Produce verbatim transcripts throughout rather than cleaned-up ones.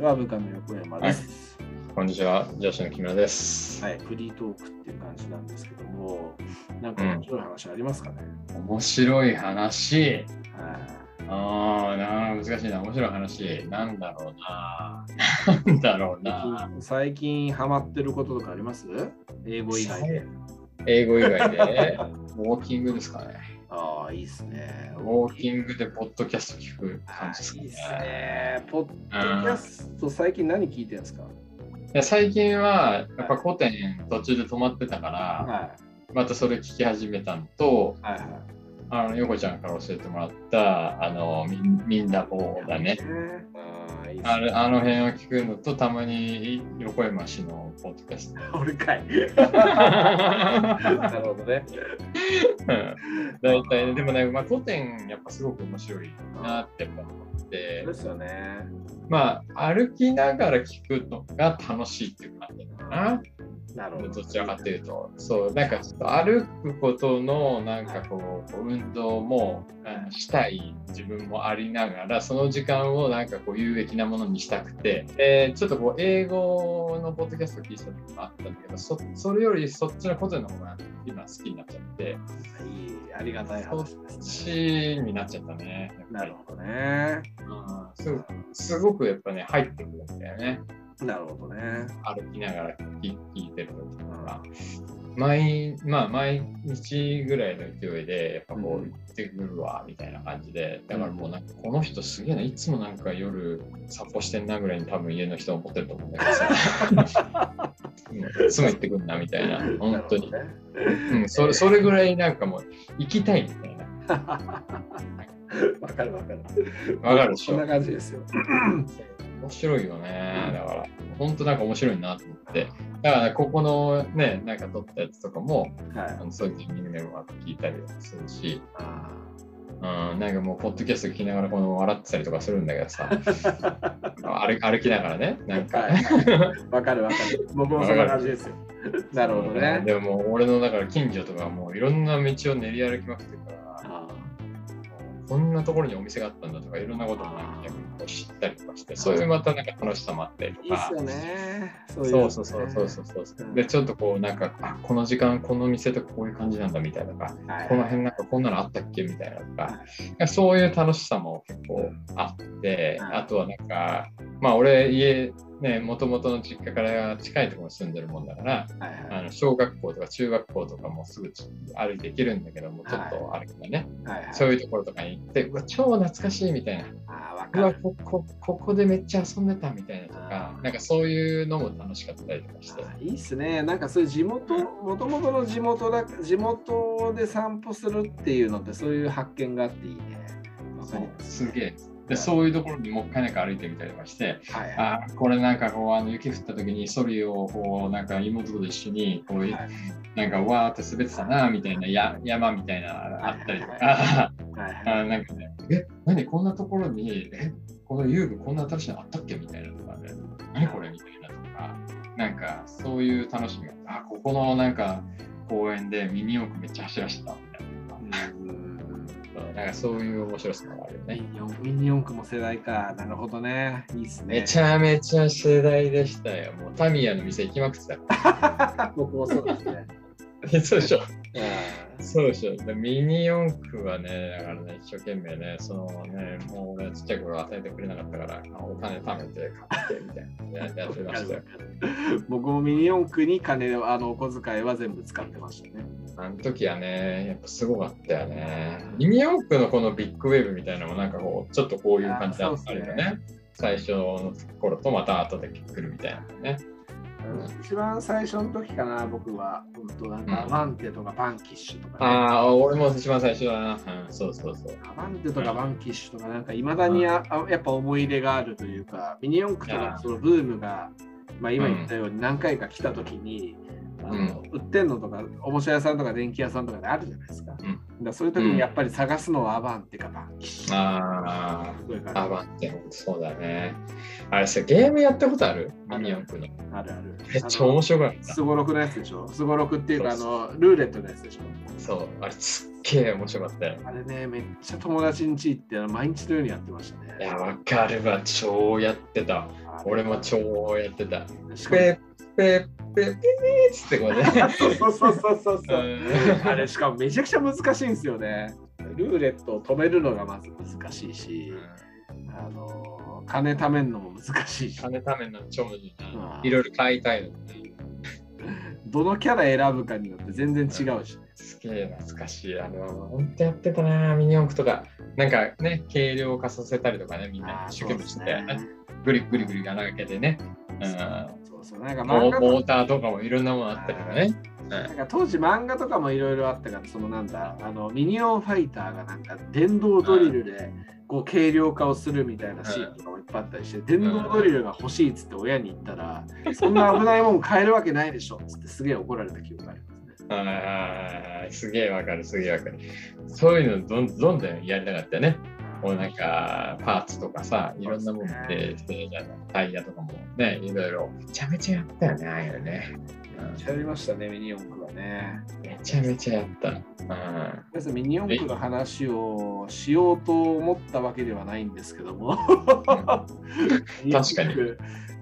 は部下の横山です、はい、こんにちは、上司の木村です。はい、フリートークっていう感じなんですけども、なんか面白い話ありますかね、うん、面白い話、ああ、な難しいな、面白い話、なんだろうな、なんだろうな。最近ハマってることとかあります？英語以外で。英語以外で、ウォーキングですかね。ああ、いいですね。ウォーキングでポッドキャスト聞く感じですかね。いいですね。ポッドキャスト、最近何聞いてるんですか？いや、最近はやっぱ古典途中で止まってたから、はい、またそれ聞き始めたのと、はいはい、あの、ヨコちゃんから教えてもらった、あの、み、みんなこうだね。あれ、あの辺を聞くのと、たまに横山氏のポッドキャスト。俺かい。なるほどね。大体、ね、でもね、まあ、古典やっぱすごく面白いなって思って。そうですよね。まあ、歩きながら聞くのが楽しいっていう感じかな。なるほど。どちらかというと、そう、なんかちょっと歩くことのなんかこう、はい、運動もしたい自分もありながら、その時間をなんかこう有益なものにしたくて、えー、ちょっとこう英語のポッドキャストを聞いた時もあったんだけど、そ、それよりそっちのことの方が今好きになっちゃって、はい、ありがたい話ですね。そっちになっちゃったね。なるほどね。うん、すごく、すごくやっぱね、入ってくるんだよね。なるほどね。歩きながら聞いてる時とか、毎、まあ、毎日ぐらいの勢いでやっぱこう行ってくるわみたいな感じで、だからもうなんかこの人すげえな、いつもなんか夜散歩してんなぐらいに多分家の人は思ってると思うんだけどさ、いつも行ってくんなみたいな、本当に、ね、うん、それ、それぐらいなんかもう行きたいみたいな。わかるわかる。わかるでしょ。そんな感じですよ。面白いよね。だから本当なんか面白いなと思って。だからここのね、なんか撮ったやつとかも、はい、あのそういう人間でも聞いたりするし、あ、うん、なんかもうポッドキャスト聞きながらこの笑ってたりとかするんだけどさ、歩, 歩きながらね、なんかわ、はい、かるわかる。僕もそんな感じですよ。なるほどね。でも俺のだから近所とかもういろんな道を練り歩きまくってるから。こんなところにお店があったんだとか、いろんなこともなんか知ったりとかして、そういうまたなんか楽しさもあったりとか。いいっすよね。そういうのね。そうそうそうそうそうそう。うん、で、ちょっとこうなんか、あ、この時間この店とかこういう感じなんだみたいなとか、はい、この辺なんかこんなのあったっけみたいなとか、はい、そういう楽しさも結構あって、はい、あとはなんか、まあ俺家、ね、元々の実家から近いところに住んでるもんだから、はいはい、あの小学校とか中学校とかもすぐ歩いて行けるんだけども、ちょっと歩くとね、はいはい、そういうところとかに行って、うわ、超懐かしいみたいな、あ、うわ、こ、こ、ここでめっちゃ遊んでたみたいなとか、なんかそういうのも楽しかったりとかして。いいっすね。なんかそういう地元、元々の地元だ、地元で散歩するっていうのって、そういう発見があっていいね。わかります。すげえ。で、そういうところにもう一回なんか歩いてみたりとかして、はいはい、あ、これなんかこうあの雪降った時にソリをこうなんか妹と一緒にこう、はい、なんかわーって滑ってたなみたいな、や山みたいなあったりとか、はいはいはい、あ、なんかね、え、何こんなところに、え、この遊具こんな新しいのあったっけみたいなとかね、何これみたいなとか、なんかそういう楽しみが、あ、ここのなんか公園でミニ四駆めっちゃ走らせたみたいな。うん、なんかそういう面白さがあるよね。ミニ四駆も世代か。なるほどね。いいっすね。めちゃめちゃ世代でしたよ。もうタミヤの店行きまくってた。僕もそうですね。そうでしょ。そうでしょ。ミニ四駆はね、だからね、一生懸命ね、そのね、もうちっちゃい頃与えてくれなかったから、お金貯めて買ってみたいなやってましたよ。僕もミニ四駆に金を、あのお小遣いは全部使ってましたね。あの時はね、やっぱすごかったよね。ミニ四駆のこのビッグウェーブみたいなのもなんかこう、ちょっとこういう感じだったりとかね。最初の頃とまた後で来るみたいなね。うん、一番最初の時かな、僕は本当なんか、うん、アマンテとかバンキッシュとか、ね、ああ、俺も一番最初だな、うん、そうそうそう。アマンテとかバンキッシュとか、なんかいまだにあ、うん、やっぱ思い入れがあるというか、ミニ四駆とかそのブームが、まあ、今言ったように何回か来た時に、うん、あの売ってんのとかおもちゃ屋さんとか電気屋さんとかであるじゃないですか、うん、だからそういう時にやっぱり探すのはアバンテかバンキッシュ、ああ、アバンテ、そうだね。あれさ、ゲームやったことある？ミニ四駆の。あるある。めっちゃ面白かった。スゴロクのやつでしょ。スゴロクっていうか、あのルーレットのやつでしょ。そう、あれすっげえ面白かったよ。あれね、めっちゃ友達ん家行って毎日のようにやってましたね。いや、わかるわ、超やってた。俺も超やってた。ペッペッペッペッつってこうね。そうそうそうそうそう。あれしかもめちゃくちゃ難しいんですよね。ルーレットを止めるのがまず難しいし、うん、あの金貯めるのも難しいし。金貯めるの超難しい。いろいろ買いたいのね。どのキャラ選ぶかによって全然違うし、ね、すげえ懐かしい。あの本当やってたな。ミニ四駆とかなんかね、軽量化させたりとかね、みんな一生懸命して、ね、グリグリグリが投げてね、うん、そうそう、なんか漫画モーターとかもいろんなものあったりとかね、なんか当時漫画とかもいろいろあったから、そのなんだあのミニオンファイターがなんか電動ドリルでこう軽量化をするみたいなシーンとかもいっぱいあったりして、電動ドリルが欲しいっつって親に言ったら、そんな危ないもん買えるわけないでしょっつってすげえ怒られた記憶がありますね。ああ、すげえわかる、すげえわかる。そういうのどんどんどんやりたかったよね。もうなんかパーツとかさ、いろんなもので、タイヤとかもね、いろいろめちゃめちゃやったよね、ああいうね。めちゃやりましたね、ミニ四駆はね。めちゃめちゃやった。うん、ミニ四駆の話をしようと思ったわけではないんですけども。確かに。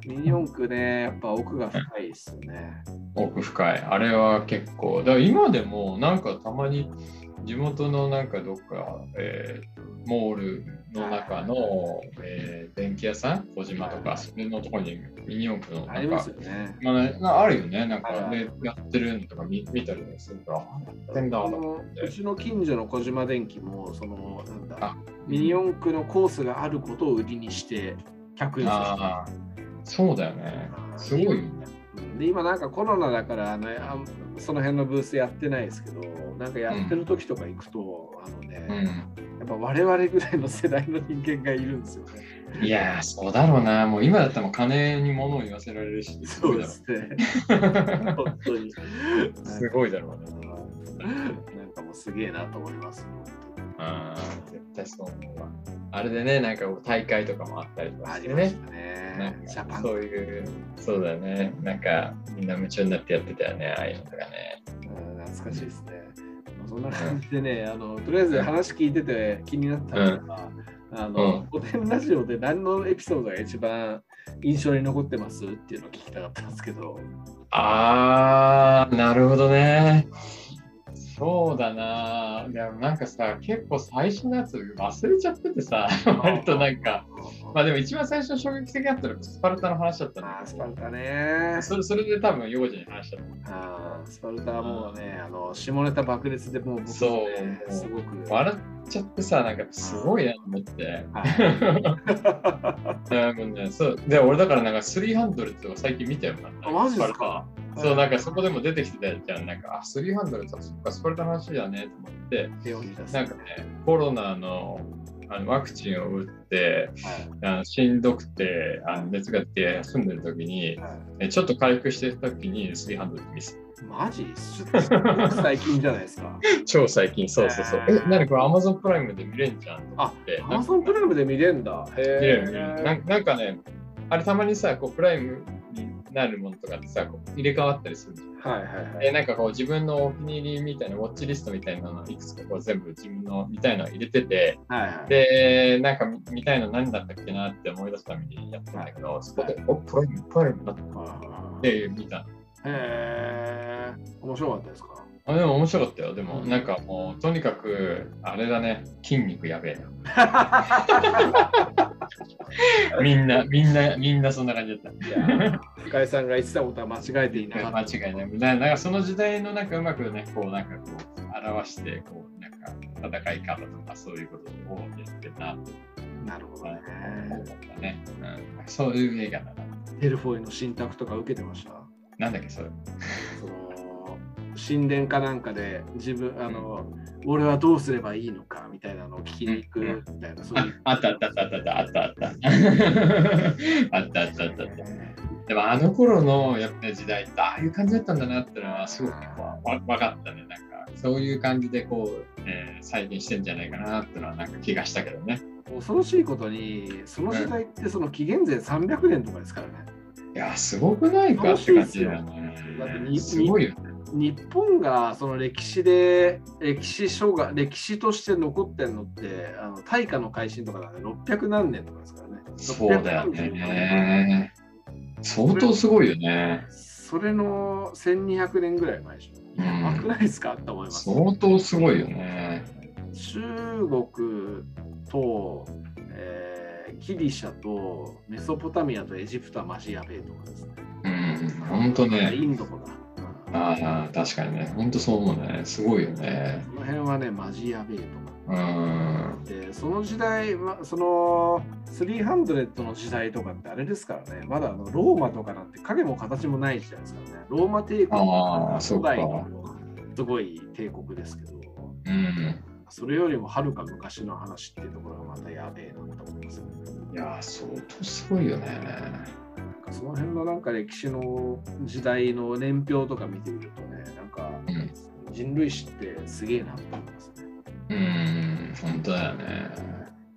ミニ四駆ね、やっぱ奥が深いですよね。奥深い。あれは結構、だから今でもなんかたまに地元のなんかどっか、えー、モールの中の、えー、電気屋さん、小島とか、それのところにミニ四駆のなんか、まあ、あるよね、なんかでやってるのとか見たりするから、うちの近所の小島電機も、そのなんだミニ四駆のコースがあることを売りにして客にさせてる。そうだよね、すごいよね。で今なんかコロナだから、ね、あその辺のブースやってないですけど、なんかやってる時とか行くと、うん、あのね、うん、やっぱ我々ぐらいの世代の人間がいるんですよね。いやー、そうだろうな。もう今だったら金に物を言わせられるし、そうですね。本当にすごいだろうね。なんかもうすげえなと思います。ああ、絶対そう思うわ。あれでね、なんか大会とかもあったりとかしてね。そういう、そうだね。なんかみんな夢中になってやってたよね、ああいうのとかね。懐かしいですね。そんな感じでね、あのとりあえず話聞いてて気になったのが、うん、あの、うん、おてんラジオで何のエピソードが一番印象に残ってますっていうのを聞きたかったんですけど。ああ、なるほどね。そうだな。でもなんかさ、結構最初のやつ忘れちゃっててさ、割となんか、まあでも一番最初衝撃的だったのはスパルタの話だったの。あ、スパルタね。それそれで多分幼児に話したの。あ、スパルタはもうね、あの下ネタ爆裂でもう僕、ね、そうすごく笑っちゃってさ、なんかすごいなと思って。はい、もうね、そうで俺だからなんかスリーハンドレッドとか最近見たよな。あ、マジですか。そう、なんかそこでも出てきてたじゃん。なんか、あ、スリーハンドレッドとか、そっか、スパルタの話だねと思って、なんかね、コロナの、あのワクチンを打って、はい、あのしんどくて、あの熱が出て休んでる時に、はい、ちょっと回復してる時にスリーハンドレッド見せた。マジ？最近じゃないですか。超最近、そうそうそう。えー、なんかこれ Amazon プライムで見れんじゃんと思って。あ、Amazon プライムで見れんだ。へー。見れる見れる。な、なんかね、あれたまにさ、こうプライムなるものとかってさ、こう入れ替わったりするじゃん。はいはいはい。で、なんかこう自分のお気に入りみたいなウォッチリストみたいなのいくつかこう全部自分のみたいなの入れてて、はいはい、でなんかみたいな何だったっけなって思い出すためにやってたんだけど、はい、そこで、はい、おプライムプライムだったって見た。へー、面白かったですか。あ、でも面白かったよ。でもなんかもうとにかくあれだね、筋肉やべえな。みんなみんなみんなそんな感じだった。いや、深井さんが言ってたことは間違えていない。間違いない。なんかその時代のなんかうまくね、こうなんかこう表してこうなんか戦い方とかそういうことを言ってた。なるほどね。ね、うん、そういう映画だな。ヘルフォイの信託とか受けてました。なんだっけそれ。その神殿かなんかで自分あの、うん、俺はどうすればいいのかみたいなのを聞きに行くみたいな、うん、そういう。あったあったあったあったあったあったあったあったあった。でもあの頃のやっぱ時代ってああいう感じだったんだなってのはすごく分かったね。なんかそういう感じでこう、えー、再現してんじゃないかなってのはなんか気がしたけどね。恐ろしいことにその時代ってその紀元前さんびゃくねんとかですからね。いや、すごくないかって感じだね。すごいよね。日本がその歴史で歴史書が歴史として残ってるのってあの大化の改新とかだね、ろっぴゃくなんねんとかですからね。そうだよね。相当すごいよね。それのせんにひゃくねんぐらい前でしょ。やばくないですかって思います。相当すごいよね。中国と、えー、ギリシャとメソポタミアとエジプトはマジやべえとかですね。うん、本当ね。インドとか。ああ、確かにね。本当そう思うね。すごいよね。その辺はね、マジやべえとか。うん。で、その時代、そのさんびゃくの時代とかってあれですからね。まだあのローマとかなんて影も形もない時代ですからね。ローマ帝国は初代のすごい帝国ですけど。うん。それよりもはるか昔の話っていうところがまたやべえなと思います、ね。いやー、相当すごいよね。なんかその辺のなんか歴史の時代の年表とか見てみるとね、なんか人類史ってすげえなと思いますね。うん、うーん、本当だよね。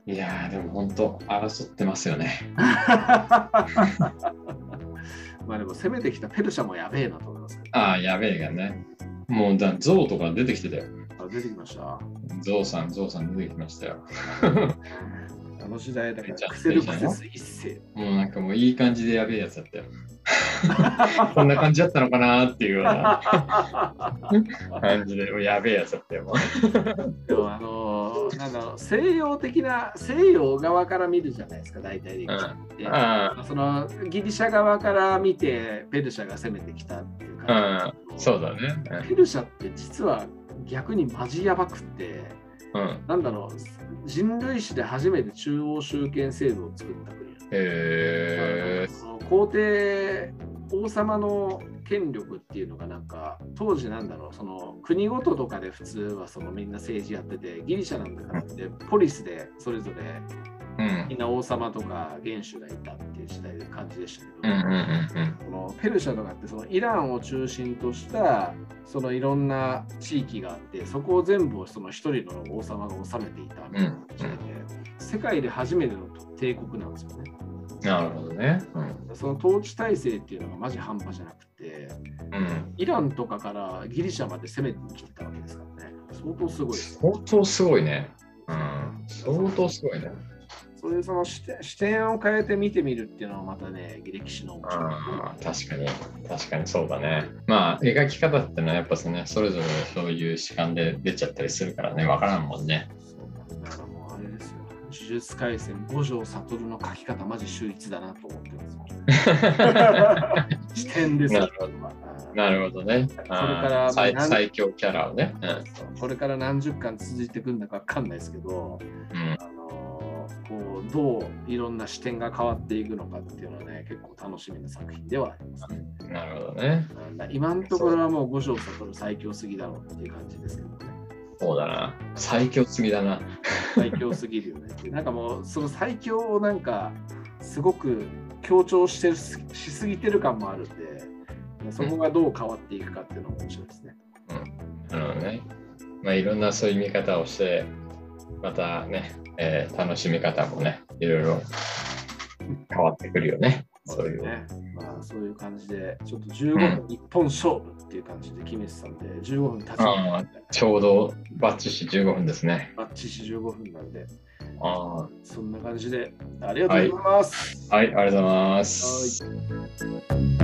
いやー、でも本当争ってますよね。まあでも攻めてきたペルシャもやべえなと思います、ね。ああ、やべえがね。もうだ象とか出てきてたよ。あ、出てきました。ゾウさん、ゾウさん出てきましたよ。あの時代だからクセルクセス一世。もうなんかもういい感じでやべえやつだったよ。こんな感じだったのかなっていうような感じでやべえやつだったよ。でもあのー、なんか西洋的な西洋側から見るじゃないですか大体で、うん。そのギリシャ側から見てペルシャが攻めてきたっていう感じ、うん。そうだね。うん、ペルシャって実は逆にマジやばくって、うん、なんだろう、人類史で初めて中央集権制度を作った国。へー。皇帝、王様の権力っていうのがなんか当時なんだろう、その国ごととかで普通はそのみんな政治やってて、ギリシャなんだからってポリスでそれぞれみんな王様とか元首がいたっていう時代の感じでしたけど、うんうんうんうん、このペルシャとかってそのイランを中心としたそのいろんな地域があって、そこを全部その一人の王様が治めていたみたいな時代で、世界で初めての帝国なんですよね。なるほどね、うん、その統治体制っていうのがマジ半端じゃなくて、うん、イランとかからギリシャまで攻めてきてたわけですからね。相当すごい。相当すごいね、うん、相当すごいね。そういうその視点、視点を変えて見てみるっていうのはまたね、歴史の面白い。あ、確かに、確かにそうだね。まあ描き方ってのはやっぱそ、ね、それぞれそういう主観で出ちゃったりするからね、わからんもんね。そうだからもうあれですよ、呪術廻戦五条悟の描き方マジ秀逸だなと思ってます。視点ですよ。なるほどね。それから最、最強キャラをね、うん。これから何十巻続いてくんだかわかんないですけど。うん、どういろんな視点が変わっていくのかっていうのはね、結構楽しみな作品ではありますね。なるほどね。今のところはもう五条悟最強すぎだろうっていう感じですけどね。そうだな。最強すぎだな。最強すぎるよね。なんかもうその最強をなんかすごく強調してるしすぎてる感もあるんで、そこがどう変わっていくかっていうのも面白いですね。うん。なるほどね。まあいろんなそういう見方をして、またね。えー、楽しみ方もね、いろいろ変わってくるよね。そういうね。まあそういう感じで、ちょっとじゅうごふん一本勝負っていう感じで、キメスさんでじゅうごふん経ちました。ちょうどバッチシじゅうごふんですね。バッチシじゅうごふんなんで、あ、そんな感じでありがとうございます。はい、はい、ありがとうございます。はい。